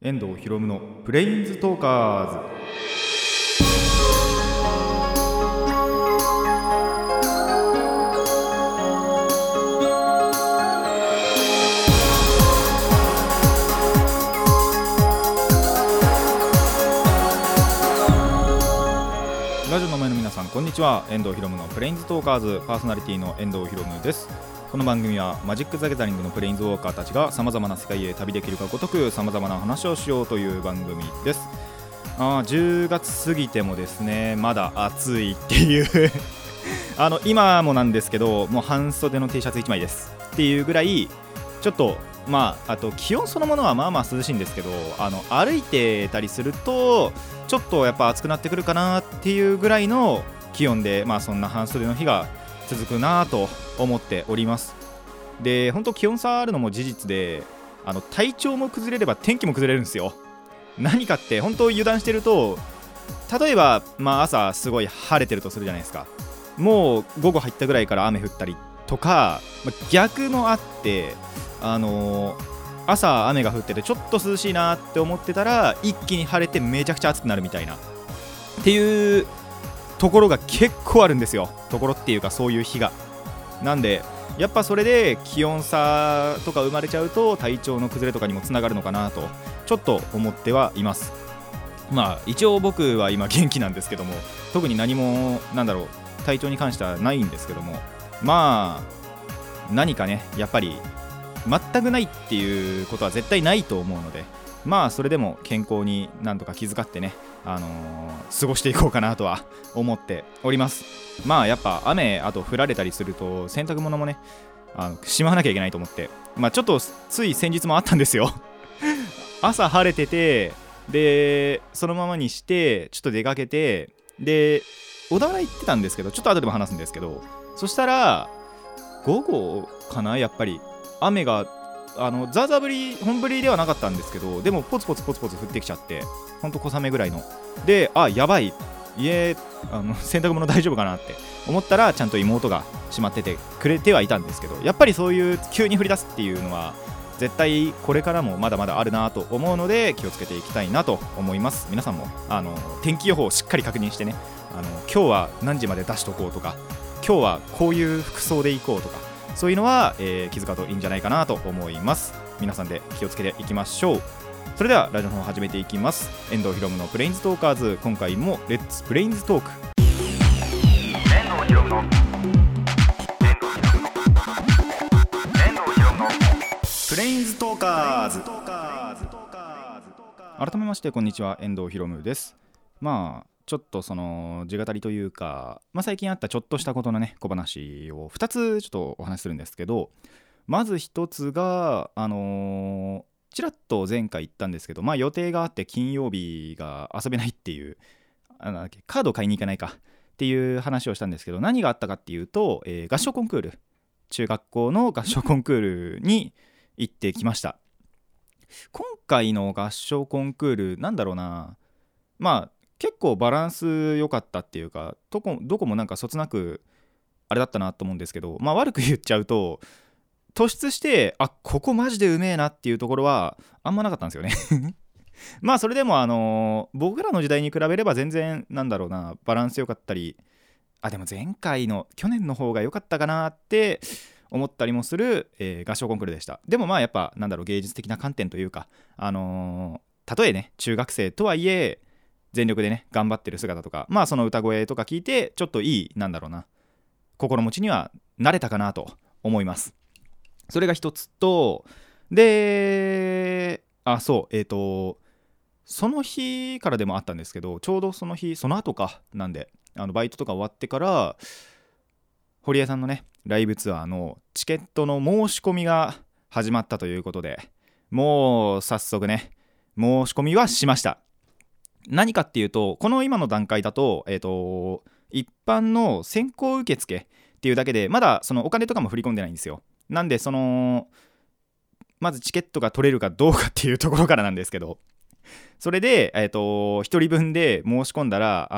遠藤博夢のプレインズトーカーズ。ラジオの前の皆さん、こんにちは。遠藤博夢のプレインズトーカーズパーソナリティの遠藤博夢です。この番組はマジック・ザ・ギャザリングのプレインズウォーカーたちが様々な世界へ旅できるかごとく様々な話をしようという番組です。10月過ぎてもですね、まだ暑いっていう今もなんですけど、もう半袖の T シャツ1枚ですっていうぐらい、ちょっとあと気温そのものはまあまあ涼しいんですけど、歩いてたりするとちょっとやっぱ暑くなってくるかなっていうぐらいの気温で、そんな半袖の日が続くなと思っております。で、本当気温差あるのも事実で、体調も崩れれば天気も崩れるんですよ。何かって本当油断してると、例えば、朝すごい晴れてるとするじゃないですか。もう午後入ったぐらいから雨降ったりとか、逆もあって、朝雨が降っててちょっと涼しいなって思ってたら一気に晴れてめちゃくちゃ暑くなるみたいなっていうところが結構あるんですよ。ところっていうか、そういう日がなんで、やっぱそれで気温差とか生まれちゃうと体調の崩れとかにもつながるのかなとちょっと思ってはいます。一応僕は今元気なんですけども、特に何も体調に関してはないんですけども、何かね、やっぱり全くないっていうことは絶対ないと思うので、それでも健康になんとか気遣ってね、過ごしていこうかなとは思っております。やっぱ雨あと降られたりすると洗濯物もね、しまわなきゃいけないと思って、ちょっとつい先日もあったんですよ朝晴れてて、でそのままにしてちょっと出かけて、で小田原行ってたんですけど、ちょっと後でも話すんですけど、そしたら午後かな、やっぱり雨がザーザー降り、本降りではなかったんですけど、でもポツポツ降ってきちゃって、ほんと小雨ぐらいので、やばい、洗濯物大丈夫かなって思ったら、ちゃんと妹がしまっててくれてはいたんですけど、やっぱりそういう急に降り出すっていうのは絶対これからもまだまだあるなと思うので、気をつけていきたいなと思います。皆さんも天気予報をしっかり確認してね、今日は何時まで出しとこうとか、今日はこういう服装で行こうとか、そういうのは、気遣うといいんじゃないかなと思います。皆さんで気をつけていきましょう。それではラジオの方を始めていきます。遠藤博夢のプレインズトーカーズ、今回もレッツプレインズトーク。遠藤博夢のプレインズトーカーズ。改めましてこんにちは、遠藤博夢です。ちょっと地語りというか、最近あったちょっとしたことのね、小話を2つちょっとお話しするんですけど、まず1つがちらっと前回言ったんですけど、予定があって金曜日が遊べないっていう、カード買いに行かないかっていう話をしたんですけど、何があったかっていうと、合唱コンクール、中学校の合唱コンクールに行ってきました。今回の合唱コンクール、結構バランス良かったっていうか、どこもそつなくあれだったなと思うんですけど、悪く言っちゃうと突出して、ここマジでうめえなっていうところはあんまなかったんですよねそれでも僕らの時代に比べれば全然バランス良かったり、でも去年の方が良かったかなって思ったりもする、合唱コンクールでした。でもやっぱ芸術的な観点というか、たとえね、中学生とはいえ全力でね頑張ってる姿とか、その歌声とか聞いてちょっといい心持ちにはなれたかなと思います。それが一つと、でその日からでもあったんですけど、ちょうどその後かなんで、バイトとか終わってから堀江さんのねライブツアーのチケットの申し込みが始まったということで、もう早速ね申し込みはしました。何かっていうと、この今の段階だと、一般の先行受付っていうだけで、まだお金とかも振り込んでないんですよ。なんでまずチケットが取れるかどうかっていうところからなんですけど、それで、1人分で申し込んだら、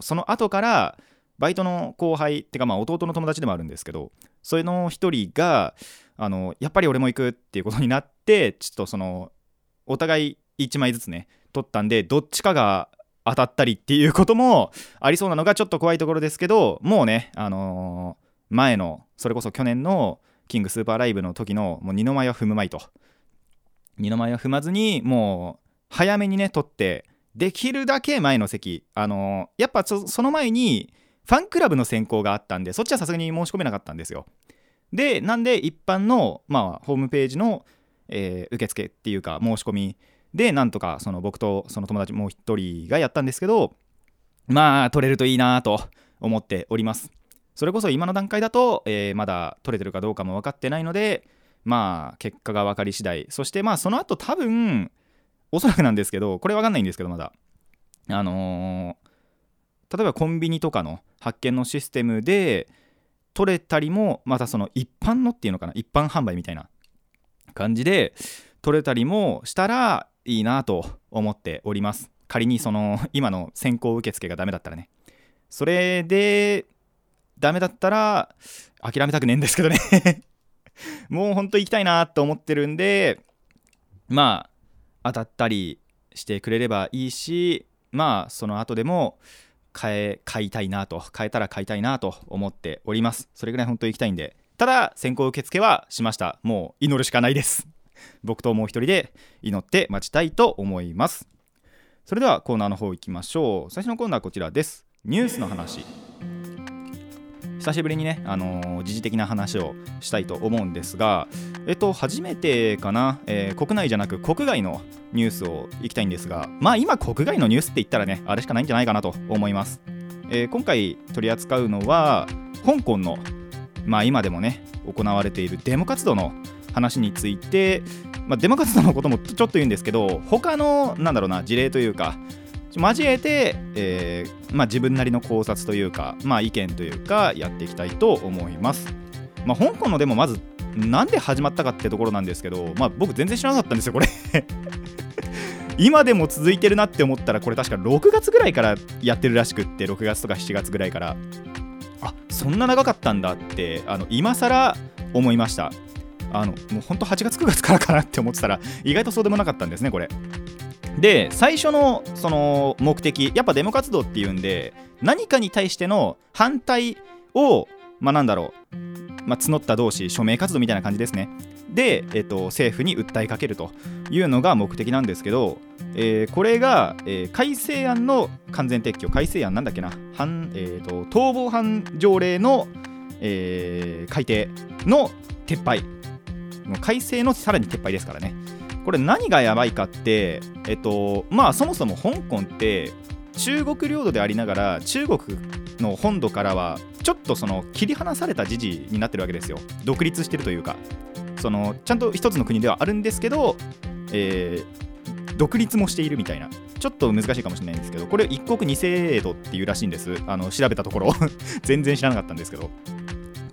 その後からバイトの後輩ってか、弟の友達でもあるんですけど、それの1人がやっぱり俺も行くっていうことになって、ちょっとお互い1枚ずつね取ったんで、どっちかが当たったりっていうこともありそうなのがちょっと怖いところですけど、もうね、前のそれこそ去年のキングスーパーライブの時のもう二の舞は踏まずにもう早めにね取って、できるだけ前の席、やっぱその前にファンクラブの選考があったんで、そっちはさすがに申し込めなかったんですよ。でなんで一般の、ホームページの、受付っていうか申し込みでなんとかその僕とその友達もう一人がやったんですけど、取れるといいなと思っております。それこそ今の段階だと、まだ取れてるかどうかも分かってないので、結果が分かり次第、そしてその後多分おそらくなんですけど、これ分かんないんですけど、まだ例えばコンビニとかの発券のシステムで取れたりも、またその一般のっていうのかな、一般販売みたいな感じで取れたりもしたらいいなと思っております。仮にその今の先行受付がダメだったらね、それでダメだったら諦めたくねえんですけどねもうほんと行きたいなと思ってるんで、当たったりしてくれればいいし、その後でも買えたら買いたいなと思っております。それぐらい本当に行きたいんで、ただ先行受付はしました。もう祈るしかないです。僕ともう一人で祈って待ちたいと思います。それではコーナーの方行きましょう。最初のコーナーはこちらです。ニュースの話。久しぶりにね、時事的な話をしたいと思うんですが、初めてかな、国内じゃなく国外のニュースをいきたいんですが、今国外のニュースって言ったらね、あれしかないんじゃないかなと思います。今回取り扱うのは香港の、今でもね行われているデモ活動の話について、デモ活動のこともちょっと言うんですけど、他の事例というか交えて、自分なりの考察というか、意見というかやっていきたいと思います。香港のデモ、まずなんで始まったかってところなんですけど、僕全然知らなかったんですよこれ今でも続いてるなって思ったら、これ確か6月ぐらいからやってるらしくって、6月とか7月ぐらいから、そんな長かったんだって今更思いました。もうほんと8月9月からかなって思ってたら、意外とそうでもなかったんですねこれで。最初のその目的、やっぱデモ活動っていうんで、何かに対しての反対を募った同士署名活動みたいな感じですね。で、政府に訴えかけるというのが目的なんですけど、これが、改正案の完全撤去、改正案なんだっけな、逃亡犯条例の、改定の撤廃、改正のさらに撤廃ですからね。これ何がやばいかって、そもそも香港って中国領土でありながら、中国の本土からはちょっとその切り離された時事になってるわけですよ。独立してるというか、そのちゃんと一つの国ではあるんですけど、独立もしているみたいな、ちょっと難しいかもしれないんですけど、これ一国二制度っていうらしいんです。調べたところ全然知らなかったんですけど、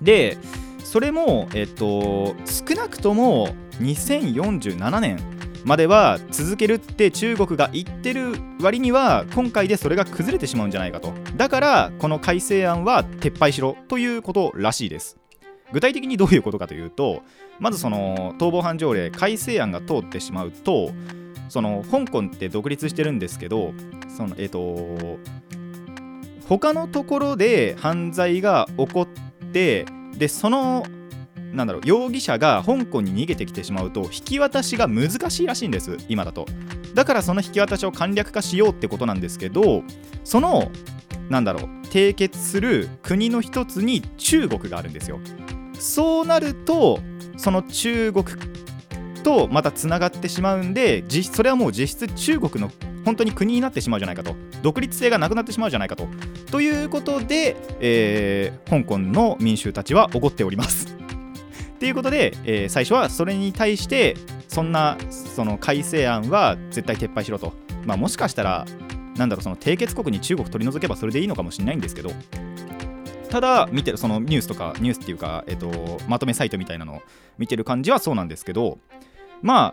でそれも、少なくとも2047年までは続けるって中国が言ってる割には、今回でそれが崩れてしまうんじゃないかと。だからこの改正案は撤廃しろということらしいです。具体的にどういうことかというと、まずその逃亡犯条例改正案が通ってしまうと、その香港って独立してるんですけど、その他のところで犯罪が起こって、でその容疑者が香港に逃げてきてしまうと引き渡しが難しいらしいんです、今だと。だからその引き渡しを簡略化しようってことなんですけど、その締結する国の一つに中国があるんですよ。そうなるとその中国とまたつながってしまうんで、それはもう実質中国の本当に国になってしまうじゃないかと、独立性がなくなってしまうじゃないかということで、香港の民衆たちは怒っておりますということで、最初はそれに対して、その改正案は絶対撤廃しろと、もしかしたらその締結国に中国取り除けばそれでいいのかもしれないんですけど、ただ見てるそのニュースっていうか、まとめサイトみたいなのを見てる感じはそうなんですけど、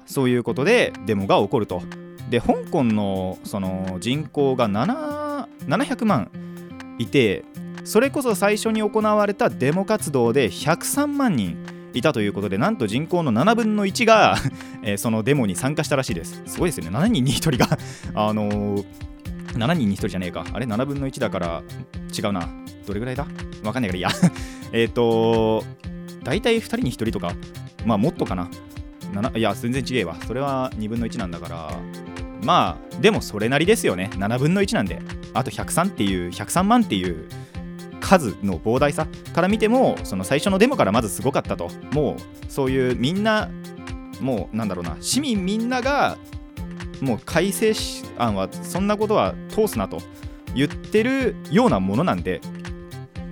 そういうことでデモが起こると。で香港のその人口が700万いて、それこそ最初に行われたデモ活動で103万人いたということで、なんと人口の7分の1がそのデモに参加したらしいです。すごいですよね。7人に1人が7人に1人じゃねえか、あれ7分の1だから違うな、どれぐらいだわかんないからいや大体2人に1人とか、まあもっとかな、いや全然違えわ、それは2分の1なんだから、まあでもそれなりですよね。7分の1なんで、あと103万っていう数の膨大さから見ても、その最初のデモからまずすごかったと。もうそういうみんな、もうなんだろうな、市民みんながもう改正案はそんなことは通すなと言ってるようなものなんで、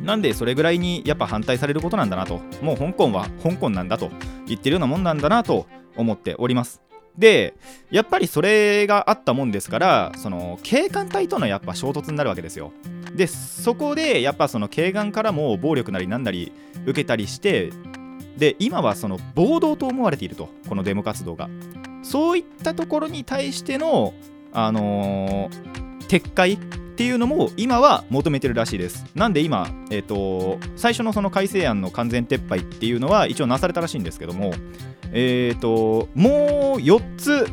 なんでそれぐらいにやっぱ反対されることなんだなと、もう香港は香港なんだと言ってるようなもんなんだなと思っております。でやっぱりそれがあったもんですから、その警官隊とのやっぱ衝突になるわけですよ。でそこでやっぱその警官からも暴力なりなんなり受けたりして、で今はその暴動と思われていると、このデモ活動が。そういったところに対しての、撤回っていうのも今は求めてるらしいです。なんで今、最初のその改正案の完全撤廃っていうのは一応なされたらしいんですけども、もう4つ、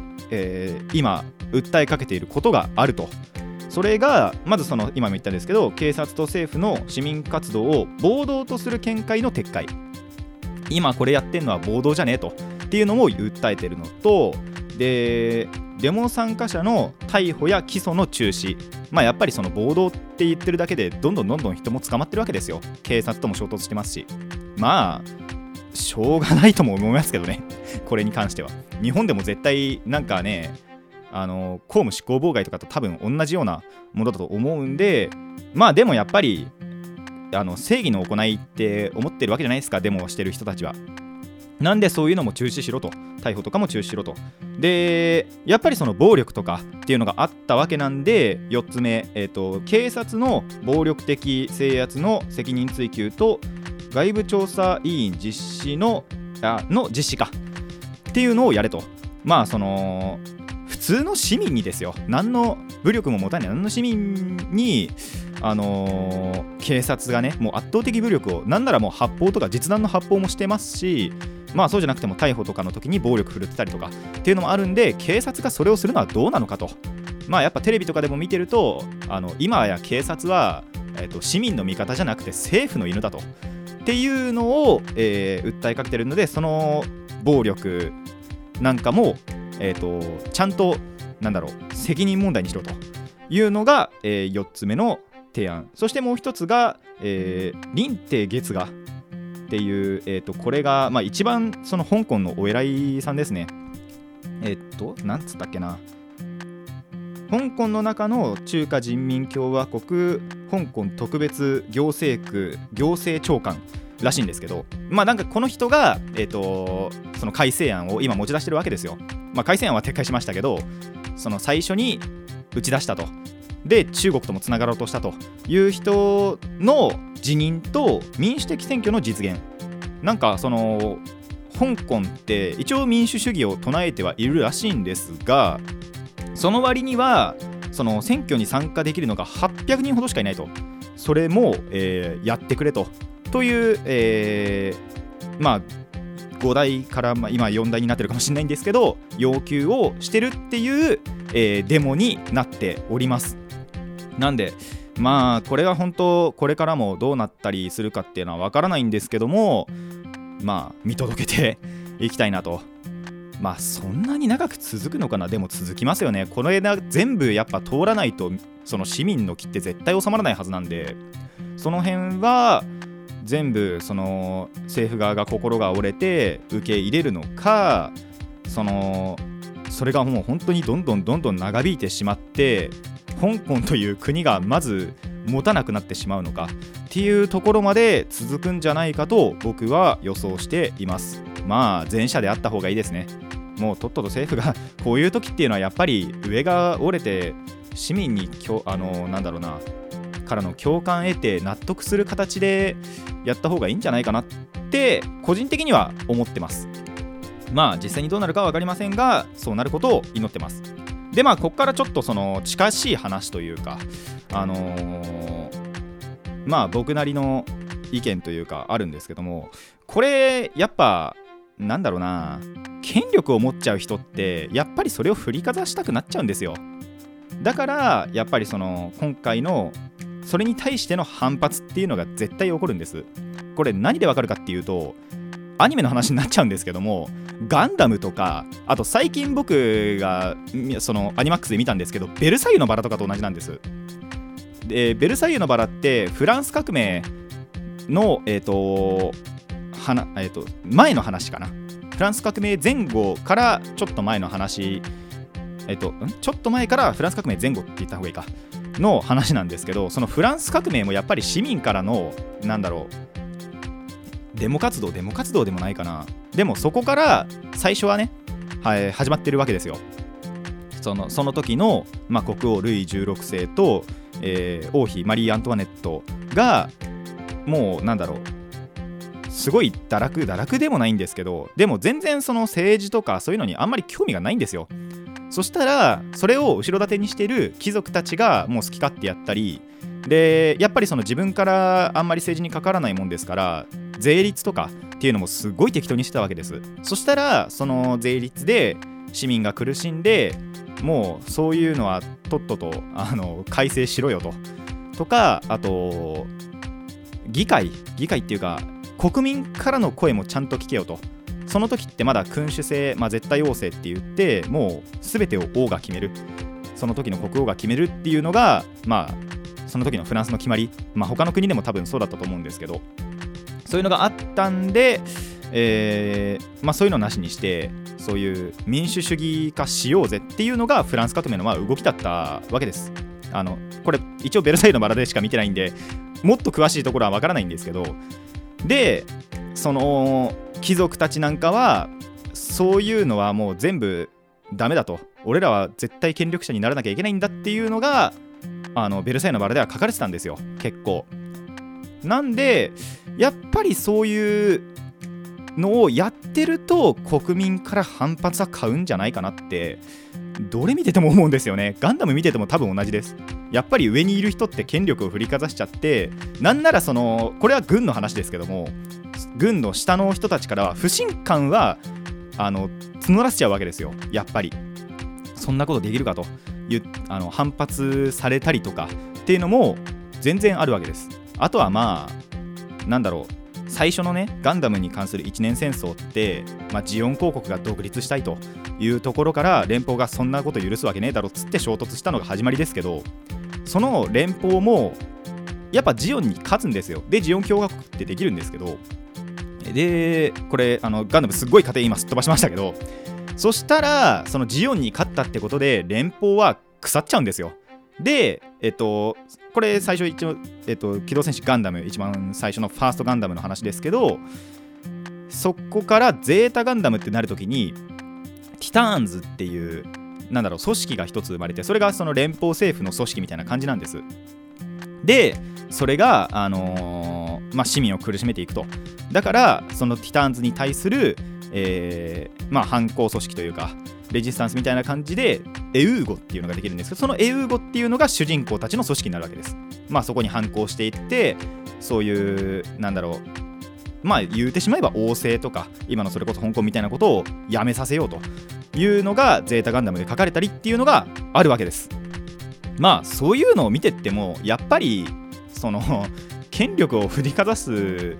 今訴えかけていることがあると。それがまずその今も言ったんですけど、警察と政府の市民活動を暴動とする見解の撤回、今これやってんのは暴動じゃねえとっていうのを訴えてるのと、でデモ参加者の逮捕や起訴の中止、まあやっぱりその暴動って言ってるだけでどんどん人も捕まってるわけですよ。警察とも衝突してますし、まあしょうがないとも思いますけどねこれに関しては日本でも絶対なんかね、公務執行妨害とかと多分同じようなものだと思うんで、まあでもやっぱり正義の行いって思ってるわけじゃないですか、デモをしてる人たちは。なんでそういうのも中止しろと、逮捕とかも中止しろと。でやっぱりその暴力とかっていうのがあったわけなんで、4つ目、警察の暴力的制圧の責任追及と外部調査委員実施の実施かっていうのをやれと。まあその普通の市民にですよ、何の武力も持たない何の市民に警察がね、もう圧倒的武力を、なんならもう発砲とか実弾の発砲もしてますし、まあそうじゃなくても逮捕とかの時に暴力振るってたりとかっていうのもあるんで、警察がそれをするのはどうなのかと。まあやっぱテレビとかでも見てると、今や警察は、市民の味方じゃなくて政府の犬だとっていうのを、訴えかけてるので、その暴力なんかも、ちゃんとなんだろう、責任問題にしろというのが、4つ目の提案。そしてもう一つが、林鄭月娥っていう、これが、まあ、一番その香港のお偉いさんですね。なんつったっけな、香港の中の中華人民共和国香港特別行政区行政長官らしいんですけど、まあなんかこの人が、その改正案を今持ち出してるわけですよ。まあ改正案は撤回しましたけど、その最初に打ち出したと。で中国ともつながろうとしたという人の辞任と民主的選挙の実現。なんかその香港って一応民主主義を唱えてはいるらしいんですが、その割にはその選挙に参加できるのが800人ほどしかいないと。それも、やってくれという、まあ5代から、まあ、今4代になってるかもしれないんですけど、要求をしてるっていう、デモになっております。なんでまあこれは本当これからもどうなったりするかっていうのは分からないんですけども、まあ見届けていきたいなと。まあそんなに長く続くのかな。でも続きますよね。この枝全部やっぱ通らないと、その市民の気って絶対収まらないはずなんで、その辺は全部その政府側が心が折れて受け入れるのか、それがもう本当にどんどん長引いてしまって、香港という国がまず持たなくなってしまうのかっていうところまで続くんじゃないかと僕は予想しています。まあ前者であった方がいいですね。もうとっとと政府がこういう時っていうのはやっぱり上が折れて市民になんだろうなからの共感得て納得する形でやった方がいいんじゃないかなって個人的には思ってます。まあ実際にどうなるかは分かりませんが、そうなることを祈ってます。でまあここからちょっとその近しい話というか、まあ僕なりの意見というかあるんですけども、これやっぱなんだろうな、権力を持っちゃう人ってやっぱりそれを振りかざしたくなっちゃうんですよ。だからやっぱりその今回のそれに対しての反発っていうのが絶対起こるんです。これ何でわかるかっていうと、アニメの話になっちゃうんですけども、ガンダムとか、あと最近僕がそのアニマックスで見たんですけど、ベルサイユのバラとかと同じなんです。でベルサイユのバラってフランス革命の、前の話かな。フランス革命前後からちょっと前の話、ちょっと前からフランス革命前後って言った方がいいかの話なんですけど、そのフランス革命もやっぱり市民からのなんだろう、デモ活動でもないかな。でもそこから最初はね、はい、始まってるわけですよ。その時の、国王ルイ16世と、王妃マリー・アントワネットがもうなんだろう、すごい堕落でもないんですけど、でも全然その政治とかそういうのにあんまり興味がないんですよ。そしたらそれを後ろ盾にしてる貴族たちがもう好き勝手やったりで、やっぱりその自分からあんまり政治に関わらないもんですから、税率とかっていうのもすごい適当にしてたわけです。そしたらその税率で市民が苦しんで、もうそういうのはとっとと改正しろよとか、あと議会っていうか国民からの声もちゃんと聞けよと。その時ってまだ君主制、絶対王政って言って、もう全てを王が決める、その時の国王が決めるっていうのが、その時のフランスの決まり、他の国でも多分そうだったと思うんですけど、そういうのがあったんで、そういうのなしにして、そういう民主主義化しようぜっていうのがフランス革命の動きだったわけです。これ一応ベルサイユのバラでしか見てないんで、もっと詳しいところはわからないんですけど、でその貴族たちなんかはそういうのはもう全部ダメだと、俺らは絶対権力者にならなきゃいけないんだっていうのがベルサイユのバラでは書かれてたんですよ、結構。なんでやっぱりそういうのをやってると国民から反発は買うんじゃないかなって、どれ見てても思うんですよね。ガンダム見てても多分同じです。やっぱり上にいる人って権力を振りかざしちゃって、なんならこれは軍の話ですけども、軍の下の人たちからは不信感は募らせちゃうわけですよ。やっぱりそんなことできるかという反発されたりとかっていうのも全然あるわけです。あとはなんだろう、最初のねガンダムに関する一年戦争って、ジオン公国が独立したいというところから連邦がそんなこと許すわけねえだろっつって衝突したのが始まりですけど、その連邦もやっぱジオンに勝つんですよ。でジオン共和国ってできるんですけど、でこれガンダムすっごい過程今すっ飛ばしましたけど、そしたらそのジオンに勝ったってことで連邦は腐っちゃうんですよ。でこれ最初一応、機動戦士ガンダム一番最初のファーストガンダムの話ですけど、そこからゼータガンダムってなるときにティターンズっていう組織が一つ生まれて、それがその連邦政府の組織みたいな感じなんです。でそれが、市民を苦しめていくと。だからそのティターンズに対する、反抗組織というかレジスタンスみたいな感じでエウーゴっていうのができるんですけど、そのエウーゴっていうのが主人公たちの組織になるわけです。そこに反抗していって、そういう言うてしまえば王政とか今のそれこそ香港みたいなことをやめさせようというのがゼータガンダムで書かれたりっていうのがあるわけです。そういうのを見てってもやっぱりその権力を振りかざす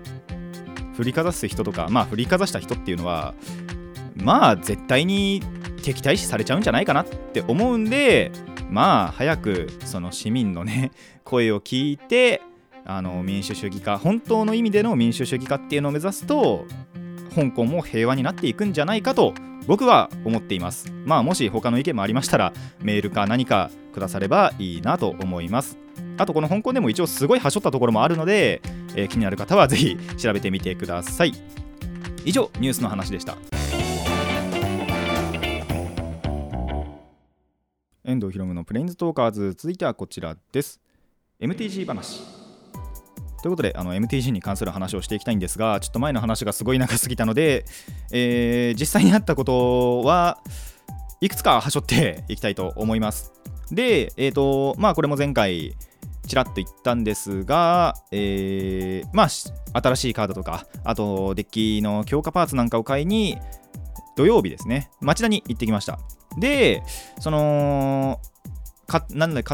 人とか、振りかざした人っていうのは絶対に敵対視されちゃうんじゃないかなって思うんで、早くその市民のね声を聞いて、民主主義化、本当の意味での民主主義化っていうのを目指すと香港も平和になっていくんじゃないかと僕は思っています。もし他の意見もありましたらメールか何かくださればいいなと思います。あとこの香港でも一応すごい端折ったところもあるので、気になる方はぜひ調べてみてください。以上ニュースの話でした。遠藤博夢のプレインズトーカーズ、続いてはこちらです。 MTG 話ということで、MTG に関する話をしていきたいんですが、ちょっと前の話がすごい長すぎたので、実際にあったことはいくつか端折っていきたいと思います。で、これも前回ちらっと言ったんですが、新しいカードとか、あとデッキの強化パーツなんかを買いに土曜日ですね、町田に行ってきました。で、買っ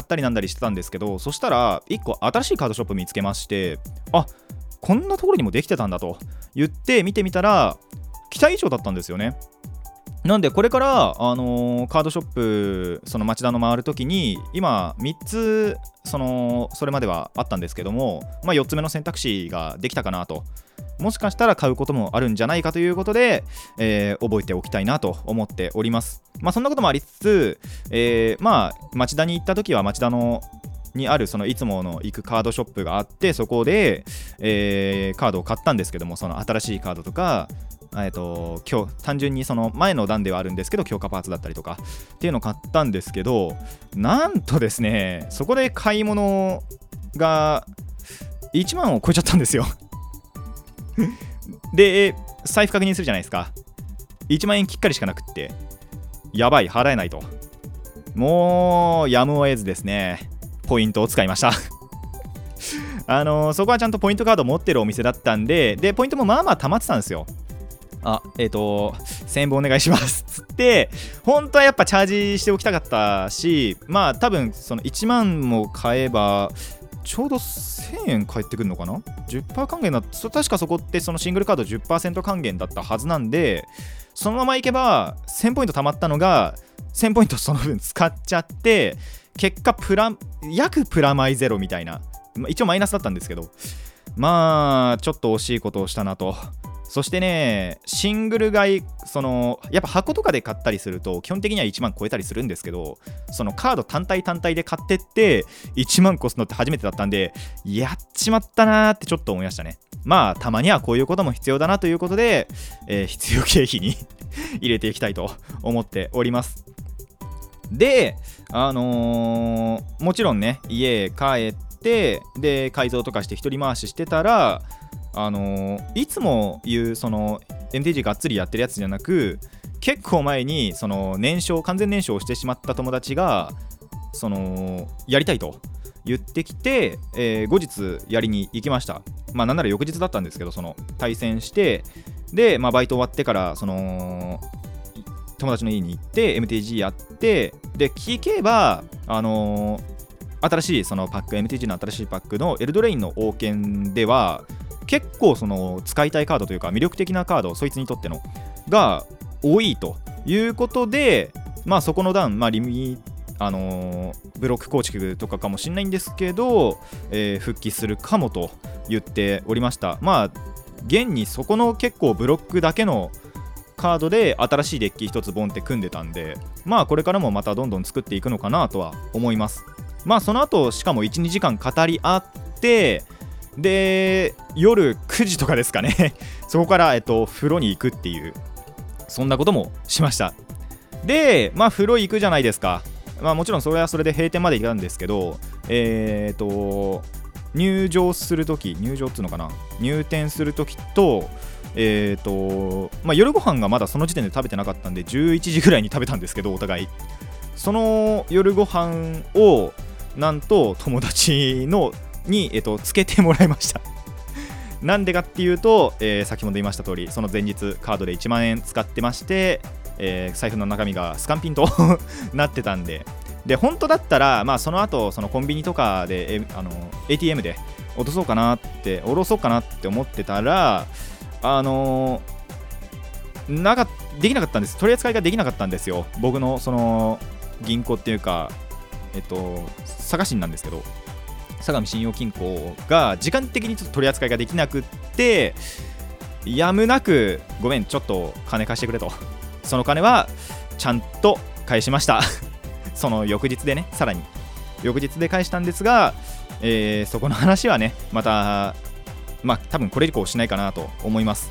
たりなんだりしてたんですけど、そしたら1個新しいカードショップ見つけまして、あ、こんなところにもできてたんだと言って見てみたら期待以上だったんですよね。なんでこれから、カードショップ、その町田の回るときに今3つそれまではあったんですけども、4つ目の選択肢ができたかなと、もしかしたら買うこともあるんじゃないかということで、覚えておきたいなと思っております。そんなこともありつつ、町田に行ったときは町田にあるそのいつもの行くカードショップがあって、そこで、カードを買ったんですけども、その新しいカードとか今日単純にその前の段ではあるんですけど強化パーツだったりとかっていうのを買ったんですけど、なんとですね、そこで買い物が1万を超えちゃったんですよで、財布確認するじゃないですか。1万円きっかりしかなくって、やばい、払えないと、もうやむを得ずですね、ポイントを使いましたそこはちゃんとポイントカード持ってるお店だったんで、でポイントもまあまあ溜まってたんですよ。1000円分お願いしますつって、本当はやっぱチャージしておきたかったし、多分その1万も買えば、ちょうど1000円返ってくるのかな ?10% 還元だった。確かそこってそのシングルカード 10% 還元だったはずなんで、そのままいけば1000ポイント貯まったのが、1000ポイントその分使っちゃって、結果約プラマイゼロみたいな。一応マイナスだったんですけど、ちょっと惜しいことをしたなと。そしてね、シングル買い、やっぱ箱とかで買ったりすると基本的には1万超えたりするんですけど、そのカード単体で買ってって1万越すのって初めてだったんで、やっちまったなーってちょっと思いましたね。たまにはこういうことも必要だなということで、必要経費に入れていきたいと思っております。で、もちろんね、家帰ってで改造とかして一人回ししてたら、いつも言うその MTG がっつりやってるやつじゃなく、結構前にその完全燃焼をしてしまった友達がやりたいと言ってきて、後日やりに行きました。なんなら翌日だったんですけど、対戦して、で、バイト終わってから友達の家に行って MTG やって、で聞けば新しいパック MTG の新しいパックのエルドレインの王権では結構使いたいカードというか魅力的なカード、そいつにとってのが多いということで、そこの段、ブロック構築とかかもしれないんですけど、復帰するかもと言っておりました。現にそこの結構ブロックだけのカードで新しいデッキ一つボンって組んでたんで、これからもまたどんどん作っていくのかなとは思います。その後しかも 1,2 時間語り合って、で夜9時とかですかねそこから、風呂に行くっていう、そんなこともしました。で、風呂行くじゃないですか。もちろんそれはそれで閉店まで行ったんですけど、入場するとき、入店するときと、夜ご飯がまだその時点で食べてなかったんで11時ぐらいに食べたんですけど、お互いその夜ご飯をなんと友達に、つけてもらいましたなんでかっていうと、先ほど言いました通り、その前日カードで1万円使ってまして、財布の中身がスカンピンとなってたんで、本当だったら、その後コンビニとかで、ATM で下ろそうかなって思ってたら、できなかったんです。取り扱いができなかったんですよ。僕の銀行っていうか、佐賀市なんですけど、相模信用金庫が時間的にちょっと取り扱いができなくって、やむなくごめんちょっと金貸してくれと、その金はちゃんと返しましたその翌日でね、さらに翌日で返したんですが、そこの話はね、また多分これ以降しないかなと思います。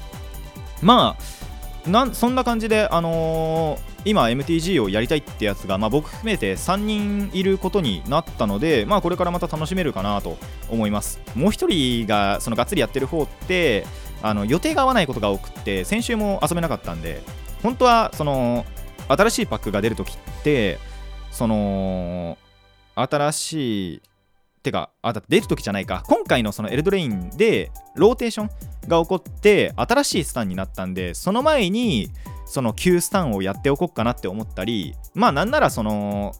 そんな感じで、今 MTG をやりたいってやつが、僕含めて3人いることになったので、これからまた楽しめるかなと思います。もう1人ががっつりやってる方って、予定が合わないことが多くて先週も遊べなかったんで、本当は新しいパックが出るときって新しいてかあだ出る時じゃないか、今回のそのエルドレインでローテーションが起こって新しいスタンになったんで、その前にその旧スタンをやっておこうかなって思ったり、まあなんならその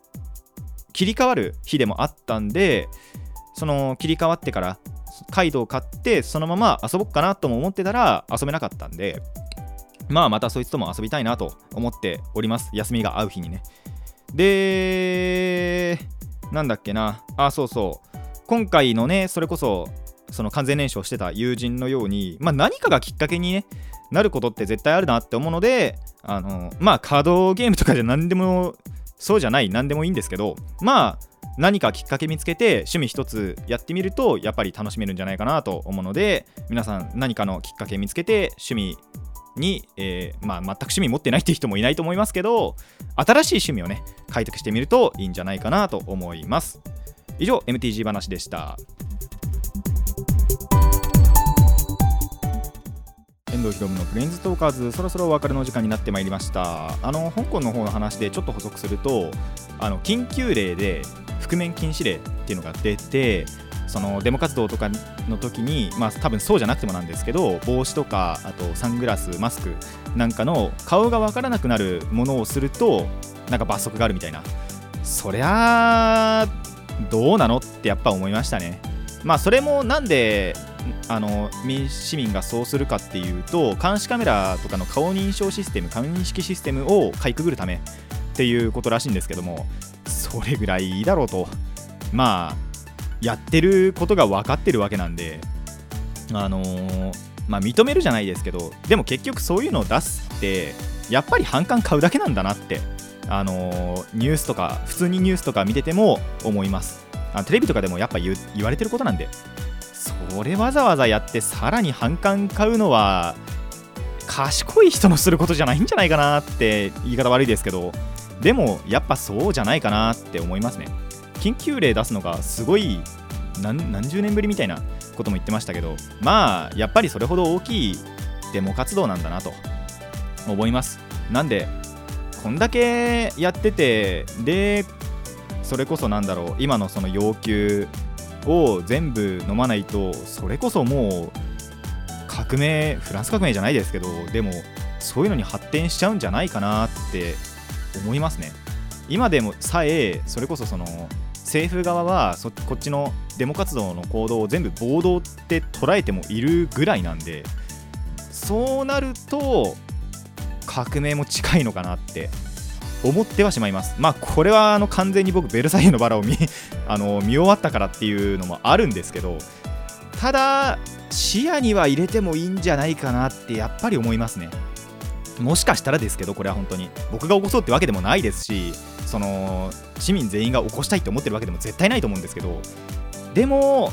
切り替わる日でもあったんで、その切り替わってからカイドウを買ってそのまま遊ぼっかなとも思ってたら遊べなかったんで、まあまたそいつとも遊びたいなと思っております。休みが合う日にね。でなんだっけな、あそうそう、今回のねそれこそその完全燃焼してた友人のように、まあ何かがきっかけに、ね、なることって絶対あるなって思うので、まあカードゲームとかじゃ何でもそうじゃない何でもいいんですけど、まあ何かきっかけ見つけて趣味一つやってみるとやっぱり楽しめるんじゃないかなと思うので、皆さん何かのきっかけ見つけて趣味に、まあ全く趣味持ってないっていう人もいないと思いますけど、新しい趣味をね開拓してみるといいんじゃないかなと思います。以上 MTG 話でした。遠藤ひろむのプレインズトーカーズ、そろそろお別れの時間になってまいりました。香港の方の話でちょっと補足すると、緊急令で覆面禁止令っていうのが出て、そのデモ活動とかの時に、まあ多分そうじゃなくてもなんですけど、帽子とかあとサングラスマスクなんかの顔が分からなくなるものをするとなんか罰則があるみたいな、そりゃどうなのってやっぱ思いましたね。まあそれもなんで市民がそうするかっていうと、監視カメラとかの顔認証システム、顔認識システムをかいくぐるためっていうことらしいんですけども、それぐらいだろうと、まあやってることが分かってるわけなんで、まあ認めるじゃないですけど、でも結局そういうのを出すってやっぱり反感買うだけなんだなって、ニュースとか普通にニュースとか見てても思います。テレビとかでもやっぱ 言われてることなんで、それわざわざやってさらに反感買うのは賢い人のすることじゃないんじゃないかなって、言い方悪いですけど、でもやっぱそうじゃないかなって思いますね。緊急令出すのがすごい 何十年ぶりみたいなことも言ってましたけど、まあやっぱりそれほど大きいデモ活動なんだなと思います。なんでこんだけやってて、でそれこそなんだろう、今のその要求を全部飲まないと、それこそもう革命、フランス革命じゃないですけど、でもそういうのに発展しちゃうんじゃないかなって思いますね。今でもさえそれこそその政府側はこっちのデモ活動の行動を全部暴動って捉えてもいるぐらいなんで、そうなると革命も近いのかなって思ってはしまいます。まあこれは完全に僕ベルサイユのバラを 見終わったからっていうのもあるんですけど、ただ視野には入れてもいいんじゃないかなってやっぱり思いますね。もしかしたらですけど、これは本当に僕が起こそうってわけでもないですし、その市民全員が起こしたいって思ってるわけでも絶対ないと思うんですけど、でも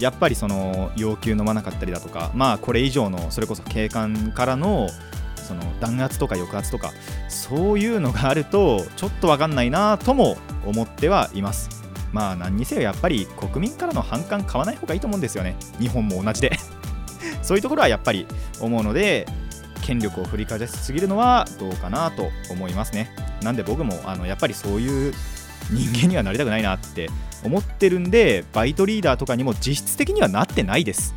やっぱりその要求飲まなかったりだとか、まあこれ以上のそれこそ警官からのその弾圧とか抑圧とかそういうのがあるとちょっと分かんないなとも思ってはいます。まあ何にせよやっぱり国民からの反感買わない方がいいと思うんですよね。日本も同じでそういうところはやっぱり思うので、権力を振りかざしすぎるのはどうかなと思いますね。なんで僕もやっぱりそういう人間にはなりたくないなって思ってるんで、バイトリーダーとかにも実質的にはなってないです。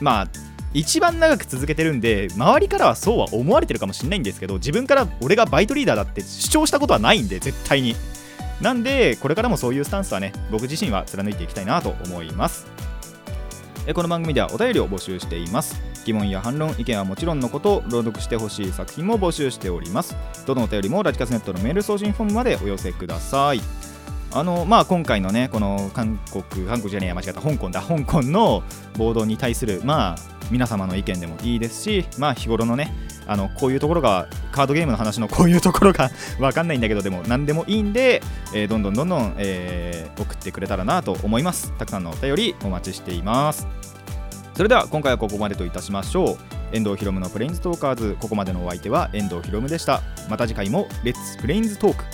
まあ一番長く続けてるんで、周りからはそうは思われてるかもしれないんですけど、自分から俺がバイトリーダーだって主張したことはないんで、絶対に。なんでこれからもそういうスタンスはね、僕自身は貫いていきたいなと思います。この番組ではお便りを募集しています。疑問や反論、意見はもちろんのこと、朗読してほしい作品も募集しております。どのお便りもラジカセネットのメール送信フォームまでお寄せください。まあ今回のね、この韓国じゃねえや、間違った、香港の暴動に対するまあ皆様の意見でもいいですし、まあ日頃のね、こういうところが、カードゲームの話のこういうところが分かんないんだけど、でも何でもいいんで、どんどん、送ってくれたらなと思います。たくさんのお便りお待ちしています。それでは今回はここまでといたしましょう。遠藤ひろむのプレインズトーカーズ、ここまでのお相手は遠藤ひろむでした。また次回もレッツプレインズトーク。